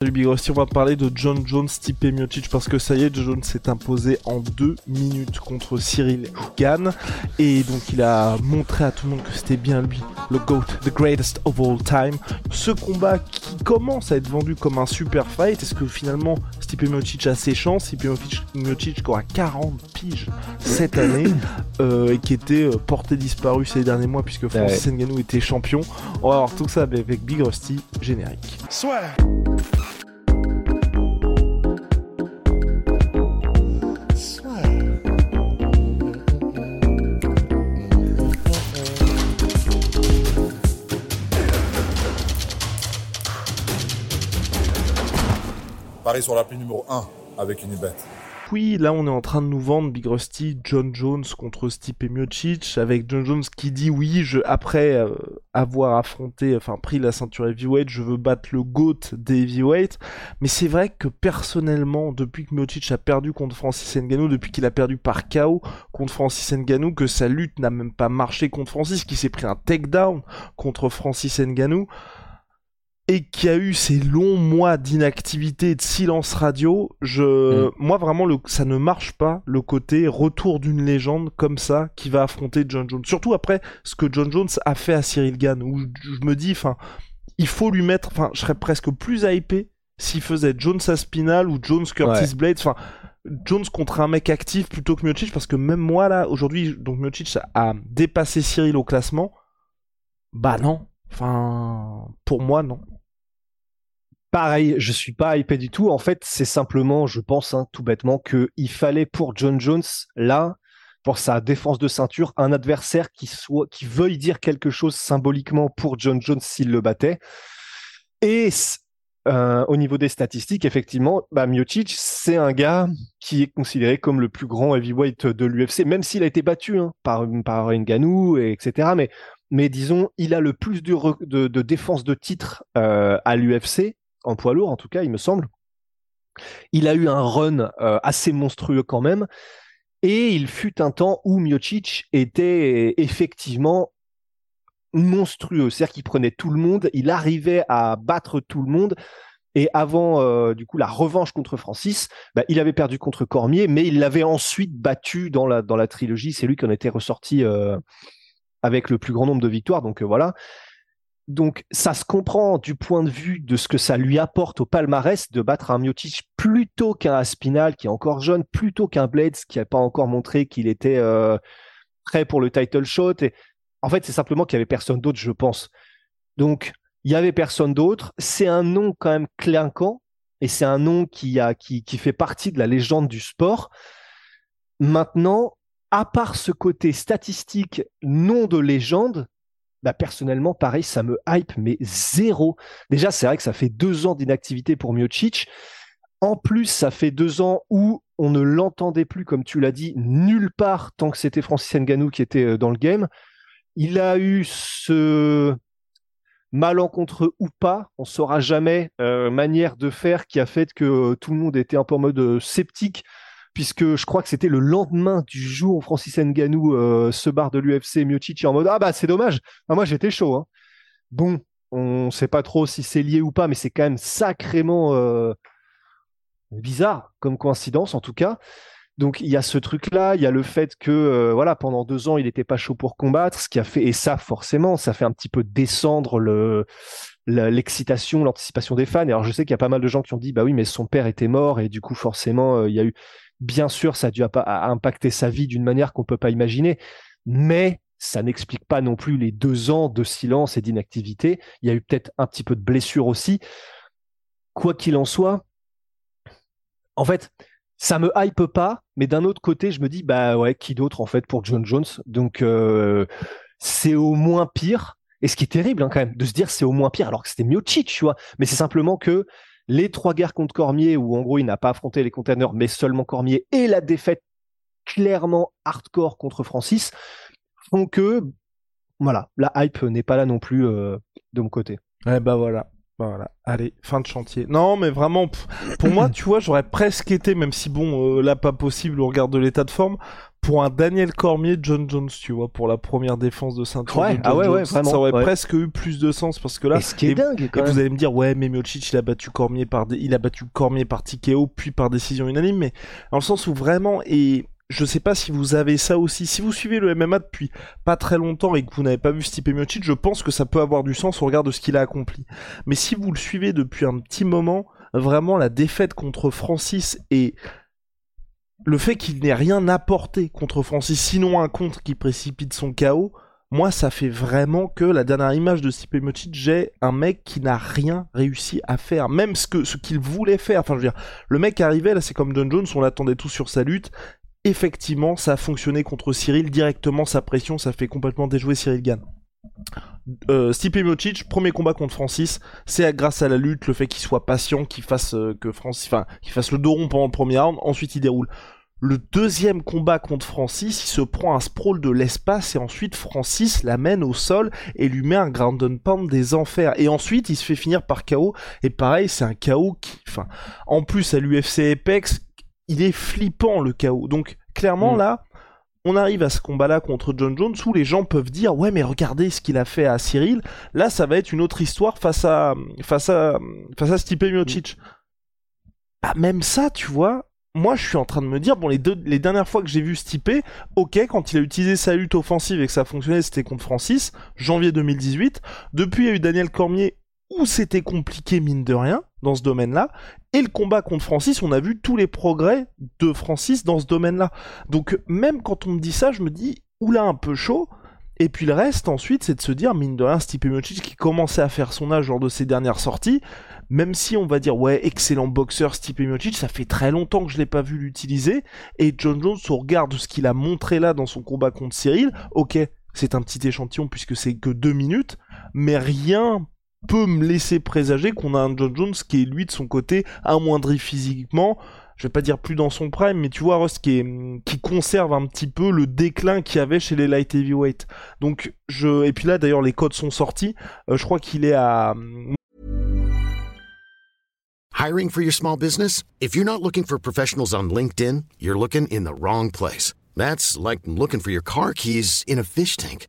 Salut Big Rusty, on va parler de Jon Jones, Stipe Miocic, parce que ça y est, Jon Jones s'est imposé en 2 minutes contre Ciryl Gane, et donc il a montré à tout le monde que c'était bien lui, le GOAT, the greatest of all time. Ce combat qui commence à être vendu comme un super fight, est-ce que finalement Stipe Miocic a ses chances? Stipe Miocic qui aura 40 piges cette année, et qui était porté disparu ces derniers mois puisque Francis Ngannou était champion. On va voir tout ça avec Big Rusty, générique. Swear. Paris sur l'appli numéro 1 avec Unibet. Oui, là on est en train de nous vendre, Big Rusty, Jon Jones contre Stipe Miocic, avec Jon Jones qui dit oui, après avoir affronté, pris la ceinture heavyweight, je veux battre le GOAT des heavyweight. Mais c'est vrai que personnellement, depuis que Miocic a perdu contre Francis Ngannou, depuis qu'il a perdu par KO contre Francis Ngannou, que sa lutte n'a même pas marché contre Francis, qu'il s'est pris un takedown contre Francis Ngannou, et qui a eu ces longs mois d'inactivité et de silence radio, moi vraiment, ça ne marche pas, le côté retour d'une légende comme ça qui va affronter Jon Jones. Surtout après ce que Jon Jones a fait à Ciryl Gane, où je me dis, il faut lui mettre, je serais presque plus hypé s'il faisait Jones Aspinall ou Jones Curtis Blades, Jones contre un mec actif plutôt que Miocic, parce que même moi là, aujourd'hui, donc Miocic a dépassé Ciryl au classement, pour moi non. Pareil, je suis pas hypé du tout. En fait, c'est simplement, je pense, tout bêtement, qu'il fallait pour Jon Jones, là, pour sa défense de ceinture, un adversaire qui veuille dire quelque chose symboliquement pour Jon Jones s'il le battait. Et au niveau des statistiques, effectivement, Miocic, c'est un gars qui est considéré comme le plus grand heavyweight de l'UFC, même s'il a été battu par Ngannou, etc. Mais disons, il a le plus de défense de titre à l'UFC. En poids lourd en tout cas, il me semble. Il a eu un run assez monstrueux quand même, et il fut un temps où Miocic était effectivement monstrueux, c'est-à-dire qu'il prenait tout le monde, il arrivait à battre tout le monde, et avant la revanche contre Francis, il avait perdu contre Cormier, mais il l'avait ensuite battu dans la trilogie, c'est lui qui en était ressorti avec le plus grand nombre de victoires, donc voilà. Donc, ça se comprend du point de vue de ce que ça lui apporte au palmarès de battre un Miocic plutôt qu'un Aspinall qui est encore jeune, plutôt qu'un Blades qui n'a pas encore montré qu'il était prêt pour le title shot. Et en fait, c'est simplement qu'il n'y avait personne d'autre, je pense. Donc, il n'y avait personne d'autre. C'est un nom quand même clinquant et c'est un nom qui fait partie de la légende du sport. Maintenant, à part ce côté statistique, nom de légende, personnellement, pareil, ça me hype, mais zéro. Déjà, c'est vrai que ça fait 2 ans d'inactivité pour Miocic. En plus, ça fait 2 ans où on ne l'entendait plus, comme tu l'as dit, nulle part tant que c'était Francis Ngannou qui était dans le game. Il a eu ce malencontreux ou pas, on ne saura jamais, manière de faire qui a fait que tout le monde était un peu en mode sceptique, puisque je crois que c'était le lendemain du jour où Francis Ngannou se barre de l'UFC, Miocic est en mode « Ah bah c'est dommage, moi j'étais chaud ». Bon, on ne sait pas trop si c'est lié ou pas, mais c'est quand même sacrément bizarre comme coïncidence en tout cas. Donc il y a ce truc-là, il y a le fait que pendant 2 ans il n'était pas chaud pour combattre, ce qui a fait, et ça forcément, ça fait un petit peu descendre l'excitation, l'anticipation des fans. Et alors je sais qu'il y a pas mal de gens qui ont dit « Bah oui, mais son père était mort et du coup forcément il y a eu… » Bien sûr, ça a dû impacter sa vie d'une manière qu'on ne peut pas imaginer, mais ça n'explique pas non plus les 2 ans de silence et d'inactivité. Il y a eu peut-être un petit peu de blessure aussi. Quoi qu'il en soit, en fait, ça me hype pas, mais d'un autre côté, je me dis, qui d'autre en fait pour Jon Jones ? Donc, c'est au moins pire. Et ce qui est terrible, hein, quand même, de se dire c'est au moins pire, alors que c'était Miocic, tu vois. Mais c'est simplement que les trois guerres contre Cormier, où en gros il n'a pas affronté les containers, mais seulement Cormier, et la défaite clairement hardcore contre Francis, font que voilà, la hype n'est pas là non plus de mon côté. Eh ben voilà. Voilà, allez, fin de chantier. Non, mais vraiment, pour moi, tu vois, j'aurais presque été, même si bon, là, pas possible, au regard de l'état de forme, pour un Daniel Cormier, Jon Jones, tu vois, pour la première défense de ceinture. Ouais, de ah ouais, Jones, ouais, vraiment, ça aurait presque eu plus de sens, parce que là, et dingue, et vous allez me dire, ouais, mais Miocic, il a battu Cormier par TKO, puis par décision unanime, mais dans le sens où vraiment, et je sais pas si vous avez ça aussi, si vous suivez le MMA depuis pas très longtemps et que vous n'avez pas vu Stipe Miocic, je pense que ça peut avoir du sens au regard de ce qu'il a accompli. Mais si vous le suivez depuis un petit moment, vraiment la défaite contre Francis et le fait qu'il n'ait rien apporté contre Francis, sinon un contre qui précipite son KO, moi ça fait vraiment que la dernière image de Stipe Miocic, j'ai un mec qui n'a rien réussi à faire, même ce qu'il voulait faire. Enfin je veux dire, le mec arrivait là, c'est comme Jon Jones, on l'attendait tous sur sa lutte. Effectivement, ça a fonctionné contre Ciryl, directement sa pression, ça fait complètement déjouer Ciryl Gane. Stipe Miocic, premier combat contre Francis, c'est grâce à la lutte, le fait qu'il soit patient, qu'il fasse le dos rond pendant le premier round, ensuite il déroule. Le deuxième combat contre Francis, il se prend un sprawl de l'espace et ensuite Francis l'amène au sol et lui met un ground and pound des enfers. Et ensuite, il se fait finir par KO. Et pareil, c'est un KO qui, enfin, en plus à l'UFC Apex, il est flippant le chaos. Donc clairement là, on arrive à ce combat-là contre Jon Jones où les gens peuvent dire ouais mais regardez ce qu'il a fait à Ciryl. Là ça va être une autre histoire face à Stipe Miocic. Bah même ça tu vois. Moi je suis en train de me dire bon les dernières fois que j'ai vu Stipe, ok quand il a utilisé sa lutte offensive et que ça fonctionnait c'était contre Francis, janvier 2018. Depuis il y a eu Daniel Cormier où c'était compliqué mine de rien dans ce domaine-là, et le combat contre Francis, on a vu tous les progrès de Francis dans ce domaine-là. Donc même quand on me dit ça, je me dis, oula, un peu chaud, et puis le reste ensuite, c'est de se dire, mine de rien, Stipe Miocic qui commençait à faire son âge lors de ses dernières sorties, même si on va dire, ouais, excellent boxeur Stipe Miocic, ça fait très longtemps que je l'ai pas vu l'utiliser, et Jon Jones, on regarde ce qu'il a montré là dans son combat contre Ciryl, ok, c'est un petit échantillon puisque c'est que 2 minutes, mais rien peut me laisser présager qu'on a un Jon Jones qui est lui de son côté amoindri physiquement, je vais pas dire plus dans son prime, mais tu vois Rust qui conserve un petit peu le déclin qu'il y avait chez les light heavyweight. Donc et puis là d'ailleurs les codes sont sortis, je crois qu'il est à Hiring for your small business? If you're not looking for professionals on LinkedIn, you're looking in the wrong place. That's like looking for your car keys in a fish tank.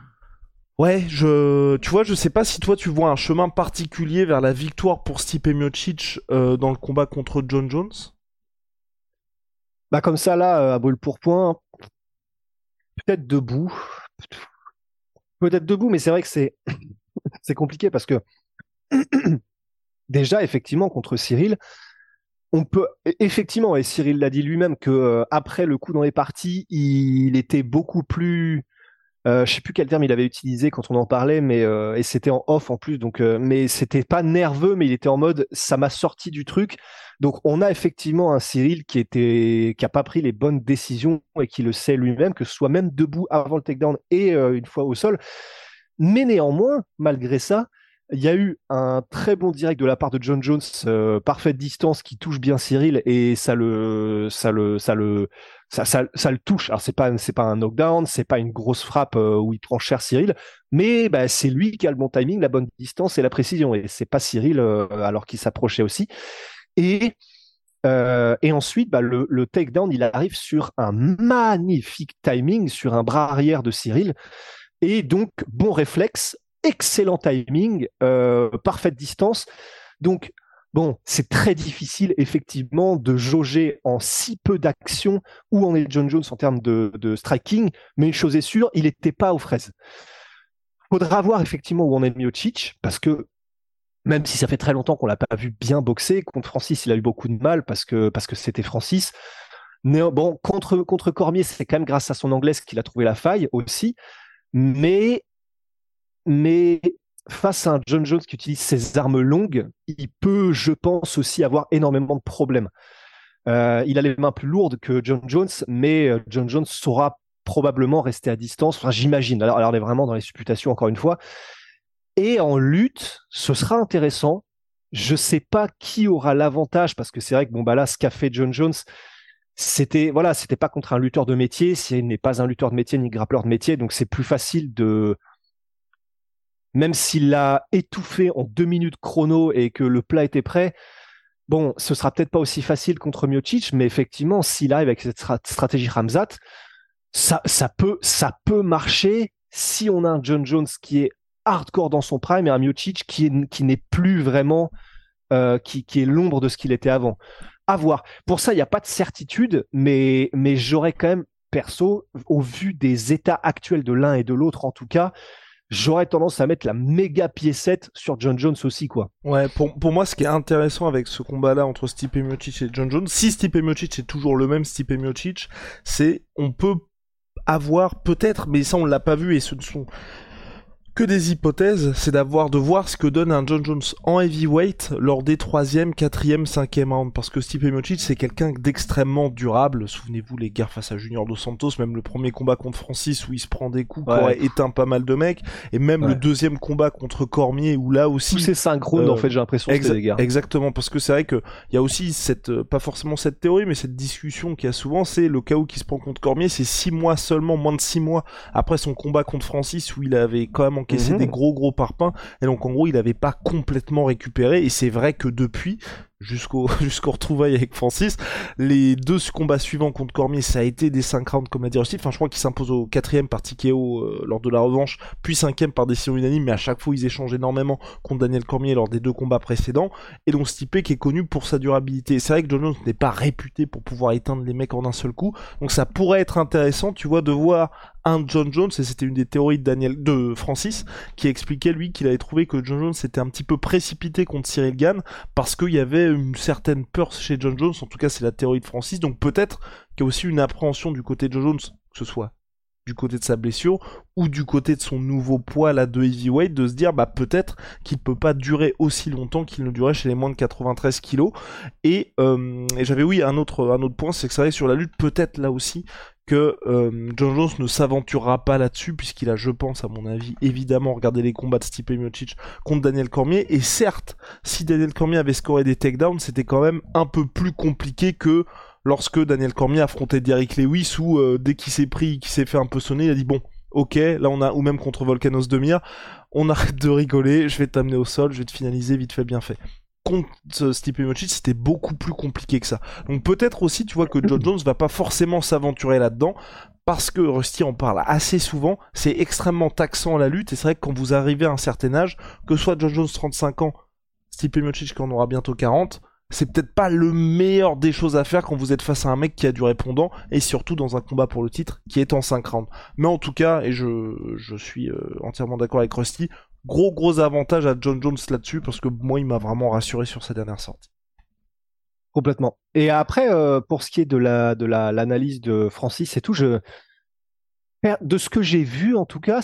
Ouais, tu vois, je sais pas si toi tu vois un chemin particulier vers la victoire pour Stipe Miocic dans le combat contre Jon Jones. Bah comme ça là, à brûle pour point, peut-être debout, mais c'est vrai que c'est compliqué parce que déjà effectivement contre Ciryl, on peut effectivement, et Ciryl l'a dit lui-même que après le coup dans les parties, il était beaucoup plus je sais plus quel terme il avait utilisé quand on en parlait, mais et c'était en off en plus, donc mais c'était pas nerveux, mais il était en mode ça m'a sorti du truc. Donc on a effectivement un Ciryl qui a pas pris les bonnes décisions et qui le sait lui-même, que ce soit même debout avant le takedown et une fois au sol. Mais néanmoins, malgré ça, il y a eu un très bon direct de la part de Jon Jones, parfaite distance qui touche bien Ciryl et ça le touche. Alors c'est pas un knockdown, c'est pas une grosse frappe où il prend cher Ciryl, mais bah, c'est lui qui a le bon timing, la bonne distance et la précision. Et c'est pas Ciryl alors qu'il s'approchait aussi. Et ensuite, bah, le takedown, il arrive sur un magnifique timing, sur un bras arrière de Ciryl, et donc bon réflexe. Excellent timing, parfaite distance. Donc, bon, c'est très difficile, effectivement, de jauger en si peu d'action où en est Jon Jones en termes de striking, mais une chose est sûre, il n'était pas aux fraises. Faudra voir, effectivement, où en est Miocic, parce que même si ça fait très longtemps qu'on l'a pas vu bien boxer. Contre Francis, il a eu beaucoup de mal parce que c'était Francis. Bon, contre Cormier, c'est quand même grâce à son anglaise qu'il a trouvé la faille aussi. Mais face à un Jon Jones qui utilise ses armes longues, il peut, je pense, aussi avoir énormément de problèmes. Il a les mains plus lourdes que Jon Jones, mais Jon Jones saura probablement rester à distance, enfin, j'imagine. Alors on est vraiment dans les supputations, encore une fois. Et en lutte, ce sera intéressant. Je ne sais pas qui aura l'avantage, parce que c'est vrai que là, ce qu'a fait Jon Jones, c'était pas contre un lutteur de métier. Il n'est pas un lutteur de métier ni grappleur de métier, donc c'est plus facile de... Même s'il l'a étouffé en 2 minutes chrono et que le plat était prêt, bon, ce sera peut-être pas aussi facile contre Miocic, mais effectivement, s'il arrive avec cette stratégie Khamzat, ça peut marcher si on a un Jon Jones qui est hardcore dans son prime et un Miocic qui n'est plus vraiment, qui est l'ombre de ce qu'il était avant. À voir. Pour ça, il n'y a pas de certitude, mais j'aurais quand même, perso, au vu des états actuels de l'un et de l'autre, en tout cas, j'aurais tendance à mettre la méga piécette sur Jon Jones aussi, quoi. Ouais, pour moi, ce qui est intéressant avec ce combat-là entre Stipe Miocic et Jon Jones, si Stipe Miocic est toujours le même Stipe Miocic, c'est, on peut avoir, peut-être, mais ça on l'a pas vu et ce ne sont que des hypothèses, c'est de voir ce que donne un Jon Jones en heavyweight lors des 3e, 4e, 5e rounds, parce que Stipe Miocic c'est quelqu'un d'extrêmement durable. Souvenez-vous les guerres face à Junior Dos Santos, même le premier combat contre Francis où il se prend des coups pour éteindre pas mal de mecs, et même le deuxième combat contre Cormier où là aussi... Tous ces synchrones en fait, j'ai l'impression que c'est des guerres. Exactement, parce que c'est vrai qu'il y a aussi cette, pas forcément cette théorie, mais cette discussion qu'il y a souvent, c'est le KO qui se prend contre Cormier, c'est moins de 6 mois après son combat contre Francis où il avait quand même encaissé des gros parpaings, et donc en gros il n'avait pas complètement récupéré, et c'est vrai que depuis, jusqu'au retrouvailles avec Francis, les deux combats suivants contre Cormier, ça a été des 5 rounds comme l'a dit Rusty, enfin je crois qu'il s'impose au 4e par TKO lors de la revanche, puis 5e par décision unanime, mais à chaque fois ils échangent énormément contre Daniel Cormier lors des 2 combats précédents, et donc Stipe qui est connu pour sa durabilité, c'est vrai que Jon Jones n'est pas réputé pour pouvoir éteindre les mecs en un seul coup, donc ça pourrait être intéressant, tu vois, de voir un Jon Jones, et c'était une des théories de Francis, qui expliquait lui qu'il avait trouvé que Jon Jones s'était un petit peu précipité contre Ciryl Gane, parce qu'il y avait une certaine peur chez Jon Jones, en tout cas c'est la théorie de Francis, donc peut-être qu'il y a aussi une appréhension du côté de Jon Jones, que ce soit du côté de sa blessure, ou du côté de son nouveau poids là de heavyweight, de se dire bah peut-être qu'il peut pas durer aussi longtemps qu'il ne durait chez les moins de 93 kilos, et j'avais un autre point, c'est que c'est vrai sur la lutte, peut-être là aussi que Jon Jones ne s'aventurera pas là-dessus, puisqu'il a, je pense, à mon avis, évidemment regardé les combats de Stipe Miocic contre Daniel Cormier, et certes, si Daniel Cormier avait scoré des takedowns, c'était quand même un peu plus compliqué que lorsque Daniel Cormier affrontait Derek Lewis, où dès qu'il s'est fait un peu sonner, il a dit bon, ok, là on a, ou même contre Volkanovski Demir, on arrête de rigoler, je vais t'amener au sol, je vais te finaliser vite fait, bien fait. Contre Stipe Miocic, c'était beaucoup plus compliqué que ça. Donc peut-être aussi, tu vois, que Jon Jones va pas forcément s'aventurer là-dedans, parce que Rusty en parle assez souvent, c'est extrêmement taxant la lutte, et c'est vrai que quand vous arrivez à un certain âge, que soit Jon Jones 35 ans, Stipe Miocic qui en aura bientôt 40, c'est peut-être pas le meilleur des choses à faire quand vous êtes face à un mec qui a du répondant, et surtout dans un combat pour le titre qui est en 5 rounds. Mais en tout cas, et je suis entièrement d'accord avec Rusty, gros avantage à Jon Jones là-dessus, parce que moi il m'a vraiment rassuré sur sa dernière sortie. Complètement. Et après, pour ce qui est de l'analyse de Francis et tout, de ce que j'ai vu en tout cas,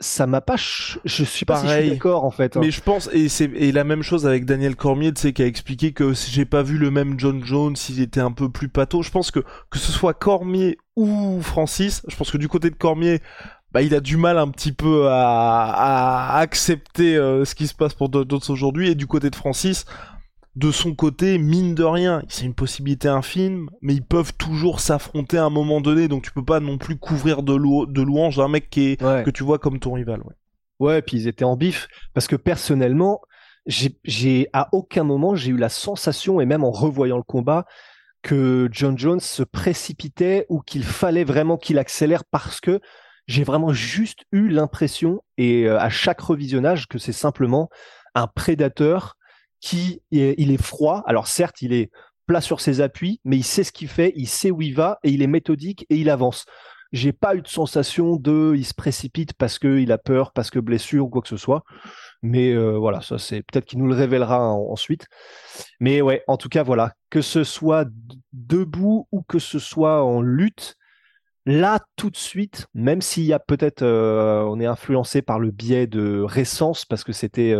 ça m'a pas... Je suis pas si je suis d'accord en fait. Hein. Mais je pense, et la même chose avec Daniel Cormier, tu sais, qui a expliqué que j'ai pas vu le même Jon Jones, il était un peu plus pâteau. Je pense que ce soit Cormier ou Francis, je pense que du côté de Cormier... Bah, il a du mal un petit peu à accepter ce qui se passe pour d'autres aujourd'hui, et du côté de Francis, de son côté, mine de rien, c'est une possibilité infime, mais ils peuvent toujours s'affronter à un moment donné, donc tu peux pas non plus couvrir de louanges un mec qui est, que tu vois comme ton rival. Ouais, puis ils étaient en bif, parce que personnellement, j'ai à aucun moment j'ai eu la sensation, et même en revoyant le combat, que Jon Jones se précipitait ou qu'il fallait vraiment qu'il accélère, parce que j'ai vraiment juste eu l'impression, et à chaque revisionnage, que c'est simplement un prédateur il est froid. Alors certes, il est plat sur ses appuis, mais il sait ce qu'il fait, il sait où il va, et il est méthodique et il avance. J'ai pas eu de sensation il se précipite parce qu'il a peur, parce que blessure ou quoi que ce soit. Mais voilà, ça c'est peut-être qu'il nous le révélera ensuite. Mais ouais, en tout cas, voilà, que ce soit debout ou que ce soit en lutte, là tout de suite, même s'il y a peut-être, on est influencé par le biais de récence parce que c'était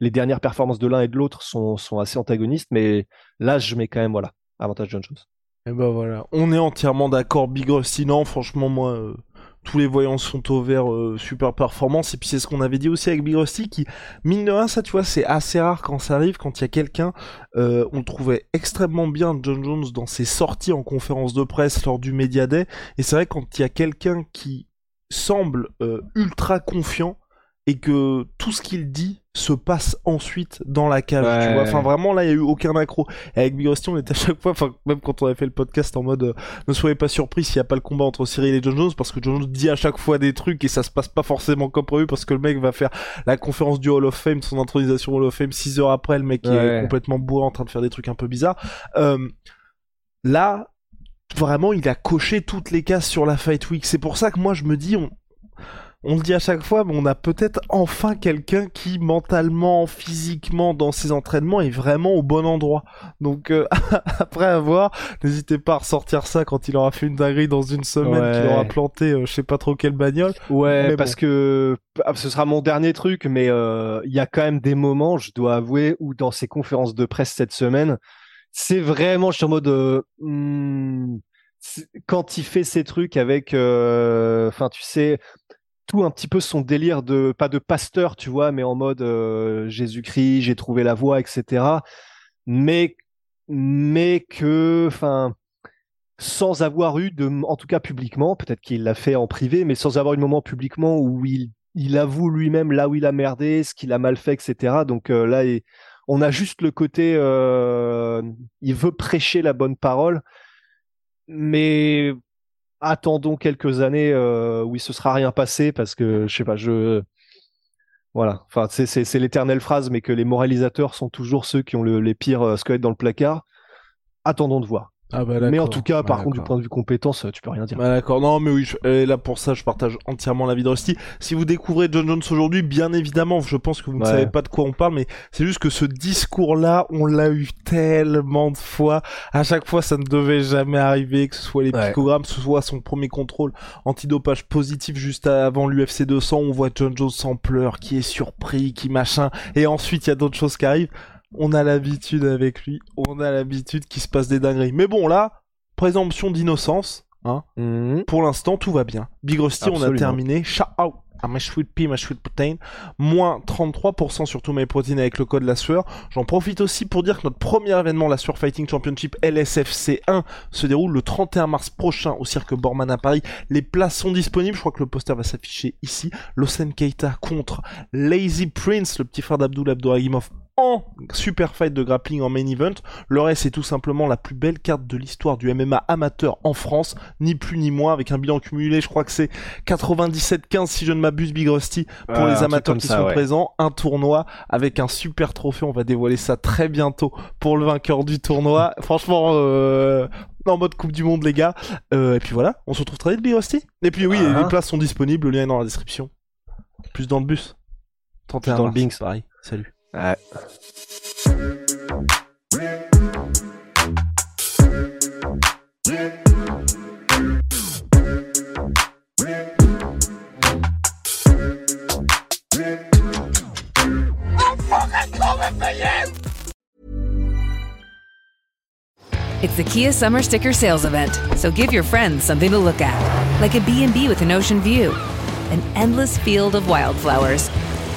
les dernières performances de l'un et de l'autre sont assez antagonistes, mais là je mets quand même voilà avantage Jon Jones. Et ben voilà, on est entièrement d'accord, Big Rustinant, franchement moi. Tous les voyants sont au vert, super performance, et puis c'est ce qu'on avait dit aussi avec Big Rusty, qui, mine de rien, ça tu vois, c'est assez rare quand ça arrive, quand il y a quelqu'un, on trouvait extrêmement bien Jon Jones dans ses sorties en conférence de presse lors du Media Day, et c'est vrai quand il y a quelqu'un qui semble ultra confiant, et que tout ce qu'il dit se passe ensuite dans la cage, ouais. Tu vois. Enfin, vraiment, là, il n'y a eu aucun accro. Et avec Big Rusty, on était à chaque fois, enfin, même quand on avait fait le podcast en mode, ne soyez pas surpris s'il n'y a pas le combat entre Ciryl et Jon Jones, parce que Jon Jones dit à chaque fois des trucs et ça se passe pas forcément comme prévu, parce que le mec va faire la conférence du Hall of Fame, son intronisation Hall of Fame, 6 heures après, le mec est complètement bourré en train de faire des trucs un peu bizarres. Là, vraiment, il a coché toutes les cases sur la Fight Week. C'est pour ça que moi, je me dis, on le dit à chaque fois, mais on a peut-être enfin quelqu'un qui, mentalement, physiquement, dans ses entraînements, est vraiment au bon endroit. Donc, après avoir, n'hésitez pas à ressortir ça quand il aura fait une dinguerie dans une semaine, qu'il aura planté je sais pas trop quelle bagnole. Ouais, mais parce que ce sera mon dernier truc, mais il y a quand même des moments, je dois avouer, où dans ses conférences de presse cette semaine, c'est vraiment, je suis en mode... quand il fait ces trucs avec... Enfin, tu sais... tout un petit peu son délire de, pas de pasteur, tu vois, mais en mode Jésus-Christ, j'ai trouvé la voie, etc. Mais que, enfin, sans avoir eu de, en tout cas publiquement, peut-être qu'il l'a fait en privé, mais sans avoir eu de moment publiquement où il avoue lui-même là où il a merdé, ce qu'il a mal fait, etc. Donc là, on a juste le côté, il veut prêcher la bonne parole, mais... attendons quelques années où il se sera rien passé parce que je sais pas, voilà, enfin c'est l'éternelle phrase, mais que les moralisateurs sont toujours ceux qui ont les pires squelettes dans le placard. Attendons de voir. Ah bah mais en tout cas, par contre, du point de vue compétence, tu peux rien dire. Bah d'accord, non mais oui, là pour ça, je partage entièrement l'avis de Rusty. Si vous découvrez Jon Jones aujourd'hui, bien évidemment, je pense que vous ne savez pas de quoi on parle, mais c'est juste que ce discours-là, on l'a eu tellement de fois. À chaque fois, ça ne devait jamais arriver, que ce soit les picogrammes, que ce soit son premier contrôle antidopage positif juste avant l'UFC 200, on voit Jon Jones en pleurs, qui est surpris, qui machin, et ensuite il y a d'autres choses qui arrivent. On a l'habitude avec lui, on a l'habitude qu'il se passe des dingueries. Mais bon, là, présomption d'innocence, hein. Pour l'instant, tout va bien. Big Rusty, on a terminé. Shout out à my sweet protein. Moins 33% sur tout MyProtein avec le code la sueur. J'en profite aussi pour dire que notre premier événement, la Sueur Fighting Championship LSFC 1, se déroule le 31 mars prochain au Cirque Borman à Paris. Les places sont disponibles, je crois que le poster va s'afficher ici. Lossan Keita contre Lazy Prince, le petit frère d'Abdoul Abdouragimov, en super fight de grappling en main event. Le reste est tout simplement la plus belle carte de l'histoire du MMA amateur en France, ni plus ni moins, avec un bilan cumulé, je crois que c'est 97-15 si je ne m'abuse, Big Rusty, pour les amateurs qui sont présents. Un tournoi avec un super trophée, on va dévoiler ça très bientôt pour le vainqueur du tournoi. Franchement, en mode Coupe du Monde les gars, et puis voilà, on se retrouve très vite, Big Rusty, et puis oui, les places sont disponibles, le lien est dans la description. Plus dans le bus, 31 dans mars. Le Binks, pareil, salut. It's the Kia Summer Sticker Sales Event, so give your friends something to look at, like a B&B with an ocean view, an endless field of wildflowers,